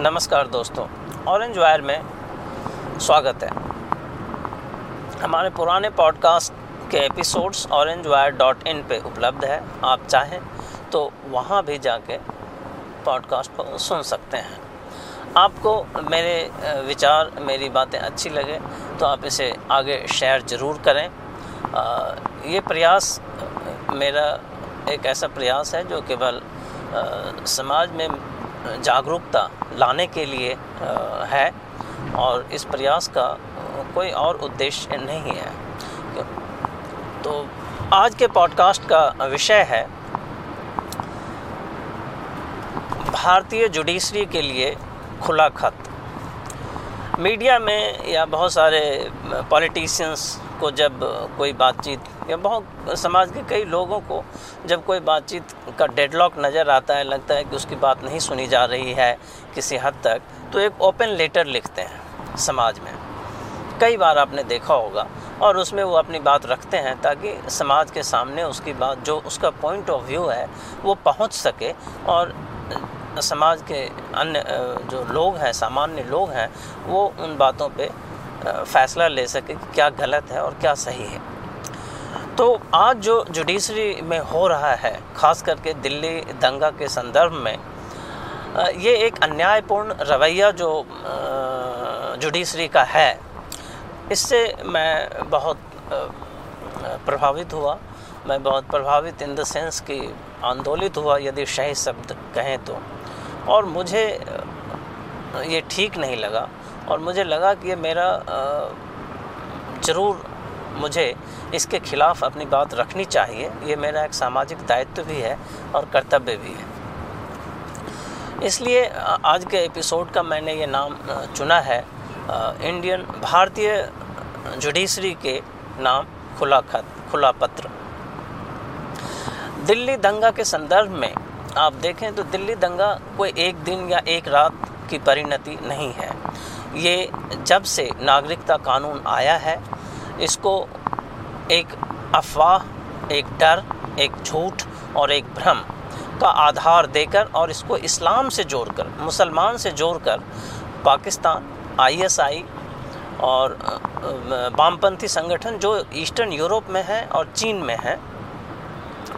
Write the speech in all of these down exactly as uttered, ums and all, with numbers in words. नमस्कार दोस्तों, orange wire में स्वागत है। हमारे पुराने पॉडकास्ट के episodes orange wire dot in पर उपलब्ध है। आप चाहें तो वहां भी जाके पॉडकास्ट को सुन सकते हैं। आपको मेरे विचार, मेरी बातें अच्छी लगे तो आप इसे आगे शेयर ज़रूर करें। ये प्रयास मेरा एक ऐसा प्रयास है जो केवल समाज में जागरूकता लाने के लिए है और इस प्रयास का कोई और उद्देश्य नहीं है। तो आज के पॉडकास्ट का विषय है भारतीय जुडिशरी के लिए खुला खत। मीडिया में या बहुत सारे पॉलिटिशियंस को जब कोई बातचीत या बहुत समाज के कई लोगों को जब कोई बातचीत का डेडलॉक नज़र आता है, लगता है कि उसकी बात नहीं सुनी जा रही है किसी हद तक, तो एक ओपन लेटर लिखते हैं समाज में। कई बार आपने देखा होगा और उसमें वो अपनी बात रखते हैं ताकि समाज के सामने उसकी बात, जो उसका पॉइंट ऑफ व्यू है, वो पहुंच सके और समाज के अन्य जो लोग हैं, सामान्य लोग हैं, वो उन बातों पे फ़ैसला ले सके कि क्या गलत है और क्या सही है। तो आज जो जुडिशरी में हो रहा है, ख़ास करके दिल्ली दंगा के संदर्भ में, ये एक अन्यायपूर्ण रवैया जो जुडिशरी का है, इससे मैं बहुत प्रभावित हुआ। मैं बहुत प्रभावित इन द सेंस कि आंदोलित हुआ, यदि सही शब्द कहें तो। और मुझे ये ठीक नहीं लगा और मुझे लगा कि ये मेरा ज़रूर, मुझे इसके खिलाफ अपनी बात रखनी चाहिए। ये मेरा एक सामाजिक दायित्व भी है और कर्तव्य भी है। इसलिए आज के एपिसोड का मैंने ये नाम चुना है, इंडियन भारतीय जुडिशरी के नाम खुला खत, खुला पत्र। दिल्ली दंगा के संदर्भ में आप देखें तो दिल्ली दंगा कोई एक दिन या एक रात की परिणति नहीं है। ये जब से नागरिकता कानून आया है, इसको एक अफवाह, एक डर, एक झूठ और एक भ्रम का आधार देकर और इसको इस्लाम से जोड़कर, मुसलमान से जोड़कर, पाकिस्तान, आईएसआई और वामपंथी संगठन जो ईस्टर्न यूरोप में है और चीन में है,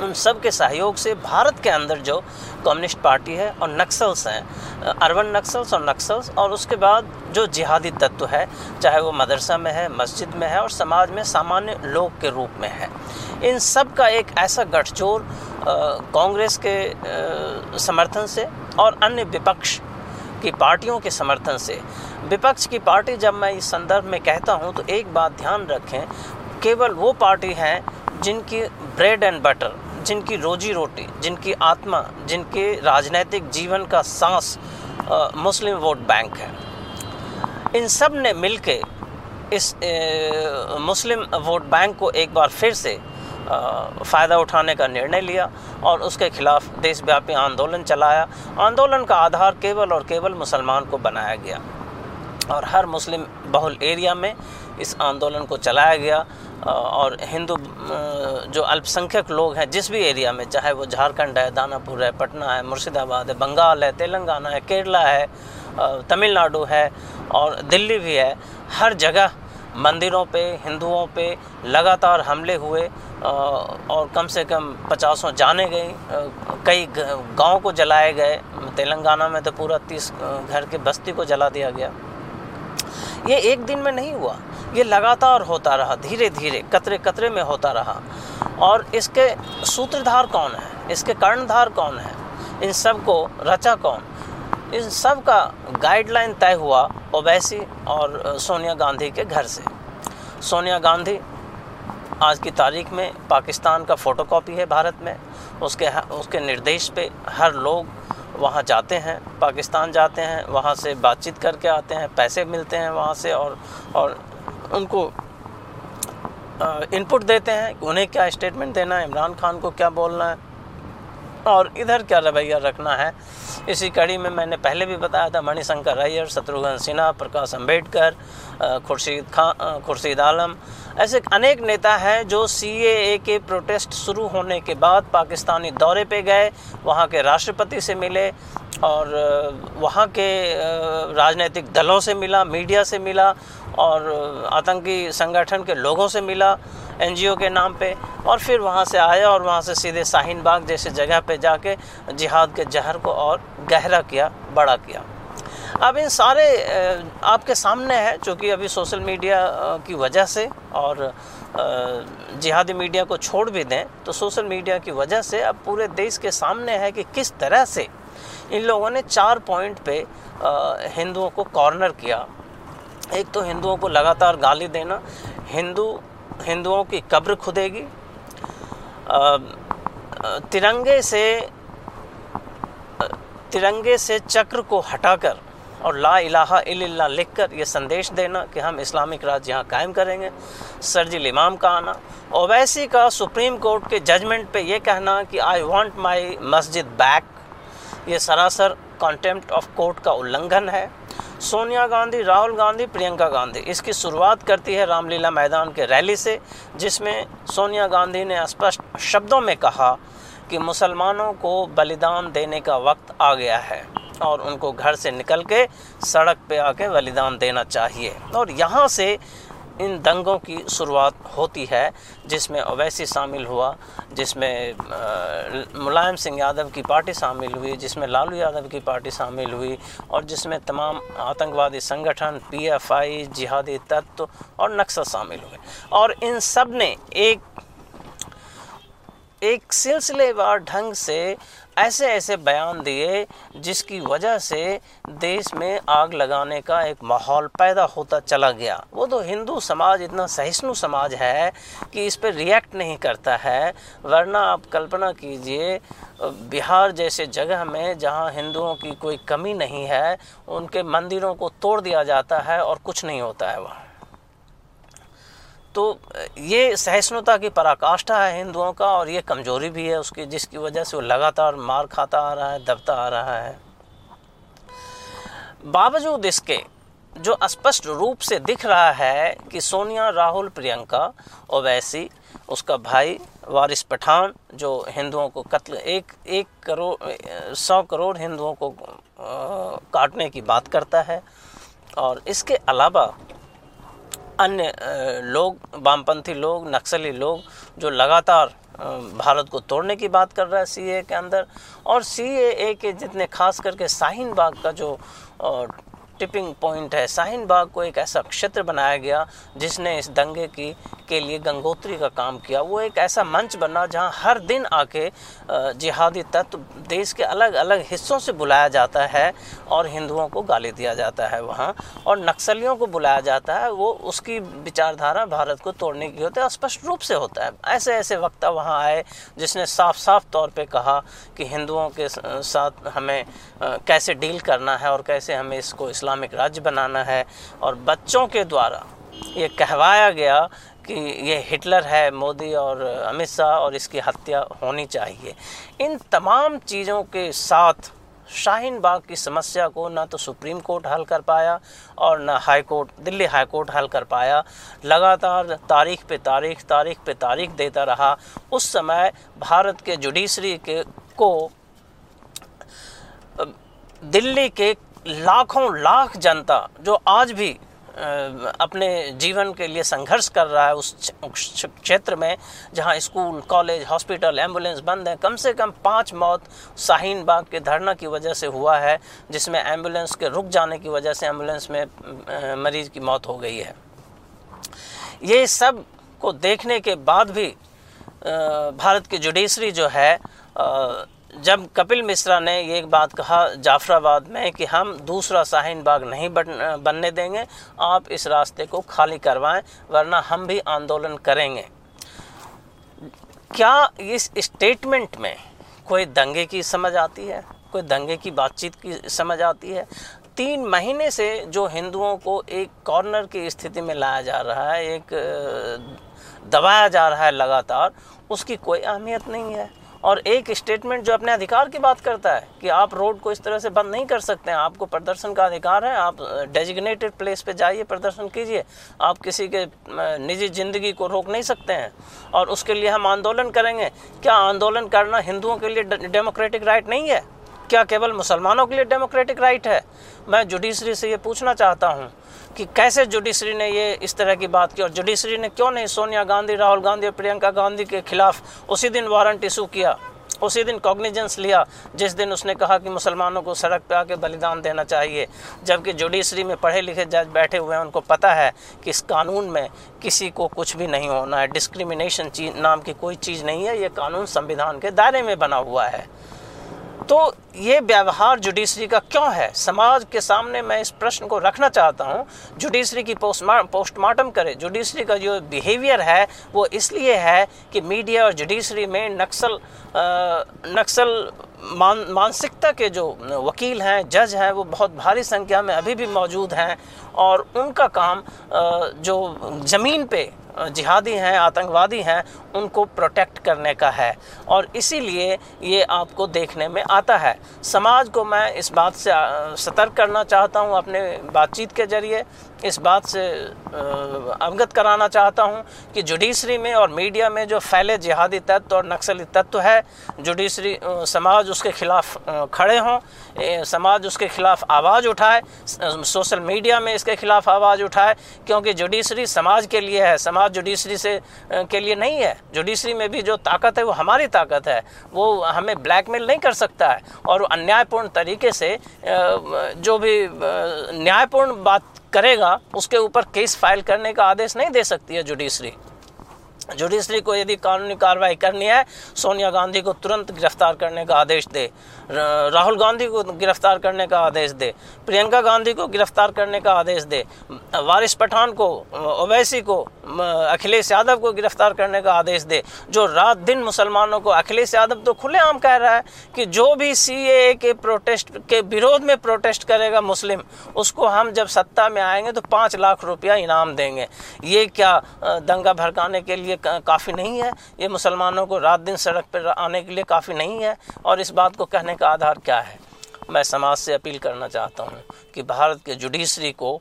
उन सब के सहयोग से भारत के अंदर जो कम्युनिस्ट पार्टी है और नक्सल्स हैं, अर्बन नक्सल्स और नक्सल्स, और उसके बाद जो जिहादी तत्व है, चाहे वो मदरसा में है, मस्जिद में है और समाज में सामान्य लोग के रूप में है, इन सब का एक ऐसा गठजोड़ कांग्रेस के आ, समर्थन से और अन्य विपक्ष की पार्टियों के समर्थन से। विपक्ष की पार्टी जब मैं इस संदर्भ में कहता हूँ तो एक बात ध्यान रखें, केवल वो पार्टी हैं जिनकी ब्रेड एंड बटर, जिनकी रोजी रोटी, जिनकी आत्मा, जिनके राजनीतिक जीवन का सांस आ, मुस्लिम वोट बैंक है। इन सब ने मिलके इस ए, मुस्लिम वोट बैंक को एक बार फिर से फ़ायदा उठाने का निर्णय लिया और उसके खिलाफ देशव्यापी आंदोलन चलाया। आंदोलन का आधार केवल और केवल मुसलमान को बनाया गया और हर मुस्लिम बहुल एरिया में इस आंदोलन को चलाया गया और हिंदू जो अल्पसंख्यक लोग हैं, जिस भी एरिया में, चाहे वो झारखंड है, दानापुर है, पटना है, मुर्शिदाबाद है, बंगाल है, तेलंगाना है, केरला है, तमिलनाडु है और दिल्ली भी है, हर जगह मंदिरों पे, हिंदुओं पे लगातार हमले हुए और कम से कम पचासों जाने गई, कई गांव को जलाए गए। तेलंगाना में तो पूरा तीस घर के बस्ती को जला दिया गया। ये एक दिन में नहीं हुआ, ये लगातार होता रहा, धीरे धीरे, कतरे कतरे में होता रहा। और इसके सूत्रधार कौन है, इसके कर्णधार कौन है, इन सब को रचा कौन, इन सब का गाइडलाइन तय हुआ ओवैसी और सोनिया गांधी के घर से। सोनिया गांधी आज की तारीख में पाकिस्तान का फ़ोटोकॉपी है भारत में। उसके उसके निर्देश पे हर लोग वहाँ जाते हैं, पाकिस्तान जाते हैं, वहाँ से बातचीत करके आते हैं, पैसे मिलते हैं वहाँ से और और उनको इनपुट देते हैं, उन्हें क्या स्टेटमेंट देना है, इमरान खान को क्या बोलना है और इधर क्या रवैया रखना है। इसी कड़ी में मैंने पहले भी बताया था, मणिशंकर अय्यर, शत्रुघ्न सिन्हा, प्रकाश अंबेडकर, खुर्शीद खान, खुर्शीद आलम, ऐसे अनेक नेता हैं जो सीएए के प्रोटेस्ट शुरू होने के बाद पाकिस्तानी दौरे पे गए, वहाँ के राष्ट्रपति से मिले और वहाँ के राजनीतिक दलों से मिला, मीडिया से मिला और आतंकी संगठन के लोगों से मिला एनजीओ के नाम पे, और फिर वहाँ से आया और वहाँ से सीधे शाहीन बाग जैसे जगह पे जाके जिहाद के जहर को और गहरा किया, बड़ा किया। अब इन सारे आपके सामने है, चूँकि अभी सोशल मीडिया की वजह से और जिहादी मीडिया को छोड़ भी दें तो सोशल मीडिया की वजह से अब पूरे देश के सामने है कि किस तरह से इन लोगों ने चार पॉइंट पे हिंदुओं को कॉर्नर किया। एक तो हिंदुओं को लगातार गाली देना, हिंदू हिंदुओं की कब्र खुदेगी, तिरंगे से तिरंगे से चक्र को हटाकर और ला इलाहा इल्लल्लाह लिखकर ये संदेश देना कि हम इस्लामिक राज्य यहाँ कायम करेंगे, सरजिल इमाम का आना, ओवैसी का सुप्रीम कोर्ट के जजमेंट पे ये कहना कि I want my masjid back, ये सरासर कॉन्टेम्प्ट ऑफ कोर्ट का उल्लंघन है। सोनिया गांधी, राहुल गांधी, प्रियंका गांधी इसकी शुरुआत करती है रामलीला मैदान के रैली से, जिसमें सोनिया गांधी ने स्पष्ट शब्दों में कहा कि मुसलमानों को बलिदान देने का वक्त आ गया है और उनको घर से निकल के सड़क पे आके बलिदान देना चाहिए। और यहाँ से इन दंगों की शुरुआत होती है, जिसमें ओवैसी शामिल हुआ, जिसमें मुलायम सिंह यादव की पार्टी शामिल हुई, जिसमें लालू यादव की पार्टी शामिल हुई और जिसमें तमाम आतंकवादी संगठन, पीएफआई, जिहादी तत्व और नक्सल शामिल हुए। और इन सब ने एक एक सिलसिलेवार ढंग से ऐसे ऐसे बयान दिए जिसकी वजह से देश में आग लगाने का एक माहौल पैदा होता चला गया। वो तो हिंदू समाज इतना सहिष्णु समाज है कि इस पर रिएक्ट नहीं करता है, वरना आप कल्पना कीजिए बिहार जैसे जगह में जहां हिंदुओं की कोई कमी नहीं है, उनके मंदिरों को तोड़ दिया जाता है और कुछ नहीं होता है वहाँ। तो ये सहिष्णुता की पराकाष्ठा है हिंदुओं का और ये कमजोरी भी है उसकी, जिसकी वजह से वो लगातार मार खाता आ रहा है, दबता आ रहा है। बावजूद इसके जो स्पष्ट रूप से दिख रहा है कि सोनिया, राहुल, प्रियंका, ओवैसी, उसका भाई वारिस पठान जो हिंदुओं को कत्ल, एक एक करोड़ सौ करोड़ हिंदुओं को आ, काटने की बात करता है, और इसके अलावा अन्य लोग, वामपंथी लोग, नक्सली लोग जो लगातार भारत को तोड़ने की बात कर रहा है सीए के अंदर, और सीए के जितने खास करके शाहीन बाग का जो टिपिंग पॉइंट है, शाहीन बाग को एक ऐसा क्षेत्र बनाया गया जिसने इस दंगे की के लिए गंगोत्री का काम किया। वो एक ऐसा मंच बना जहां हर दिन आके जिहादी तत्व देश के अलग अलग हिस्सों से बुलाया जाता है और हिंदुओं को गाली दिया जाता है वहां, और नक्सलियों को बुलाया जाता है। वो उसकी विचारधारा भारत को तोड़ने की होती है, स्पष्ट रूप से होता है। ऐसे ऐसे वक्ता वहाँ आए जिसने साफ साफ तौर पर कहा कि हिंदुओं के साथ हमें कैसे डील करना है और कैसे हमें इसको इस्लामिक राज्य बनाना है। और बच्चों के द्वारा ये कहवाया गया कि ये हिटलर है, मोदी और अमित शाह, और इसकी हत्या होनी चाहिए। इन तमाम चीज़ों के साथ शाहीन बाग की समस्या को ना तो सुप्रीम कोर्ट हल कर पाया और ना high court, Delhi high court हल कर पाया। लगातार तारीख पे तारीख, तारीख पे तारीख देता रहा। उस समय भारत के जुडिशरी के को दिल्ली के लाखों लाख जनता जो आज भी अपने जीवन के लिए संघर्ष कर रहा है उस क्षेत्र में जहां स्कूल, कॉलेज, हॉस्पिटल, एम्बुलेंस बंद है। कम से कम पांच मौत शाहीन बाग के धरना की वजह से हुआ है, जिसमें एम्बुलेंस के रुक जाने की वजह से एम्बुलेंस में मरीज की मौत हो गई है। ये सब को देखने के बाद भी भारत की जुडिशरी जो है, जब कपिल मिश्रा ने ये बात कहा जाफराबाद में कि हम दूसरा शाहीन बाग नहीं बन, बनने देंगे, आप इस रास्ते को खाली करवाएं वरना हम भी आंदोलन करेंगे। क्या इस स्टेटमेंट में कोई दंगे की समझ आती है, कोई दंगे की बातचीत की समझ आती है? तीन महीने से जो हिंदुओं को एक कॉर्नर की स्थिति में लाया जा रहा है, एक दबाया जा रहा है लगातार, उसकी कोई अहमियत नहीं है। और एक स्टेटमेंट जो अपने अधिकार की बात करता है कि आप रोड को इस तरह से बंद नहीं कर सकते हैं, आपको प्रदर्शन का अधिकार है, आप डेजिग्नेटेड प्लेस पे जाइए, प्रदर्शन कीजिए, आप किसी के निजी ज़िंदगी को रोक नहीं सकते हैं और उसके लिए हम आंदोलन करेंगे। क्या आंदोलन करना हिंदुओं के लिए डेमोक्रेटिक राइट नहीं है? क्या केवल मुसलमानों के लिए डेमोक्रेटिक राइट है? मैं जुडिशरी से ये पूछना चाहता हूँ कि कैसे जुडिशरी ने ये इस तरह की बात की, और जुडिशरी ने क्यों नहीं सोनिया गांधी, राहुल गांधी और प्रियंका गांधी के खिलाफ उसी दिन वारंट इशू किया, उसी दिन कॉग्निजेंस लिया जिस दिन उसने कहा कि मुसलमानों को सड़क पर आके बलिदान देना चाहिए, जबकि जुडिशरी में पढ़े लिखे जज बैठे हुए हैं, उनको पता है कि इस कानून में किसी को कुछ भी नहीं होना है, डिस्क्रिमिनेशन चीज नाम की कोई चीज़ नहीं है, ये कानून संविधान के दायरे में बना हुआ है। तो ये व्यवहार जुडिशरी का क्यों है? समाज के सामने मैं इस प्रश्न को रखना चाहता हूँ, जुडिशरी की पोस्टमार्टम करे। जुडिशरी का जो बिहेवियर है वो इसलिए है कि मीडिया और जुडिशरी में नक्सल नक्सल मान मानसिकता के जो वकील हैं, जज हैं, वो बहुत भारी संख्या में अभी भी मौजूद हैं, और उनका काम जो ज़मीन पे जिहादी हैं, आतंकवादी हैं, उनको प्रोटेक्ट करने का है, और इसीलिए ये आपको देखने में आता है। समाज को मैं इस बात से सतर्क करना चाहता हूँ, अपने बातचीत के जरिए इस बात से अवगत कराना चाहता हूँ कि जुडिशरी में और मीडिया में जो फैले जिहादी तत्व और नक्सली तत्व है, जुडिशरी समाज उसके खिलाफ खड़े हों, समाज उसके खिलाफ आवाज़ उठाए, सोशल मीडिया में इसके खिलाफ आवाज़ उठाए, क्योंकि जुडिशरी समाज के लिए है, समाज जुडिशरी से के लिए नहीं है। जुडिशरी में भी जो ताकत है वो हमारी ताकत है, वो हमें ब्लैकमेल नहीं कर सकता है, और अन्यायपूर्ण तरीके से जो भी न्यायपूर्ण बात करेगा उसके ऊपर केस फाइल करने का आदेश नहीं दे सकती है जुडिशरी। जुडिशरी को यदि कानूनी कार्रवाई करनी है, सोनिया गांधी को तुरंत गिरफ्तार करने का आदेश दे, राहुल गांधी को गिरफ्तार करने का आदेश दे, प्रियंका गांधी को गिरफ्तार करने का आदेश दे, वारिस पठान को, ओवैसी को, अखिलेश यादव को गिरफ्तार करने का आदेश दे, जो रात दिन मुसलमानों को। अखिलेश यादव तो खुलेआम कह रहा है कि जो भी सीएए के प्रोटेस्ट के विरोध में प्रोटेस्ट करेगा मुस्लिम, उसको हम जब सत्ता में आएंगे तो पाँच लाख रुपया इनाम देंगे। ये क्या दंगा भड़काने के लिए काफ़ी नहीं है? ये मुसलमानों को रात दिन सड़क पर आने के लिए काफ़ी नहीं है? और इस बात को कहने का आधार क्या है? मैं समाज से अपील करना चाहता हूँ कि भारत के जुडिशरी को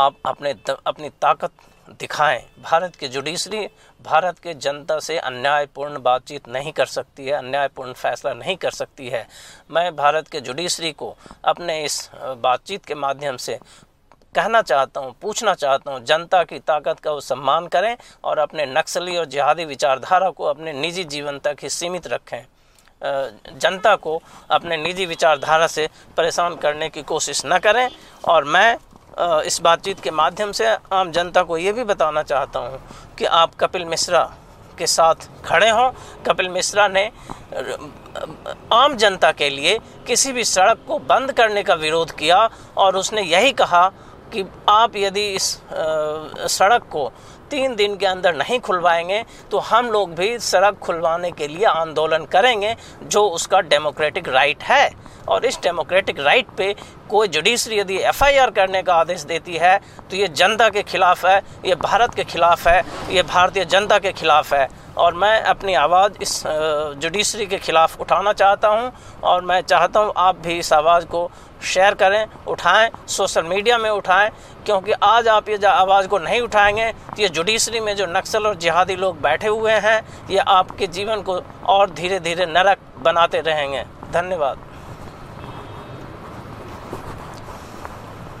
आप अपने अपनी ताकत दिखाएं। भारत के जुडिशरी भारत के जनता से अन्यायपूर्ण बातचीत नहीं कर सकती है, अन्यायपूर्ण फैसला नहीं कर सकती है। मैं भारत के जुडिशरी को अपने इस बातचीत के माध्यम से कहना चाहता हूँ, पूछना चाहता हूँ, जनता की ताकत का वो सम्मान करें और अपने नक्सली और जिहादी विचारधारा को अपने निजी जीवन तक ही सीमित रखें। जनता को अपने निजी विचारधारा से परेशान करने की कोशिश न करें। और मैं इस बातचीत के माध्यम से आम जनता को ये भी बताना चाहता हूँ कि आप कपिल मिश्रा के साथ खड़े हों। कपिल मिश्रा ने आम जनता के लिए किसी भी सड़क को बंद करने का विरोध किया और उसने यही कहा कि आप यदि इस सड़क को तीन दिन के अंदर नहीं खुलवाएंगे तो हम लोग भी सड़क खुलवाने के लिए आंदोलन करेंगे, जो उसका डेमोक्रेटिक राइट है। और इस डेमोक्रेटिक राइट पे कोई जुडिशरी यदि एफआईआर करने का आदेश देती है तो ये जनता के खिलाफ है, ये भारत के खिलाफ है, ये भारतीय जनता के खिलाफ है। और मैं अपनी आवाज़ इस जुडिशरी के खिलाफ उठाना चाहता हूँ, और मैं चाहता हूँ आप भी इस आवाज़ को शेयर करें, उठाएं, सोशल मीडिया में उठाएं, क्योंकि आज आप ये आवाज़ को नहीं उठाएंगे तो ये जुडिशरी में जो नक्सल और जिहादी लोग बैठे हुए हैं, ये आपके जीवन को और धीरे धीरे नरक बनाते रहेंगे। धन्यवाद।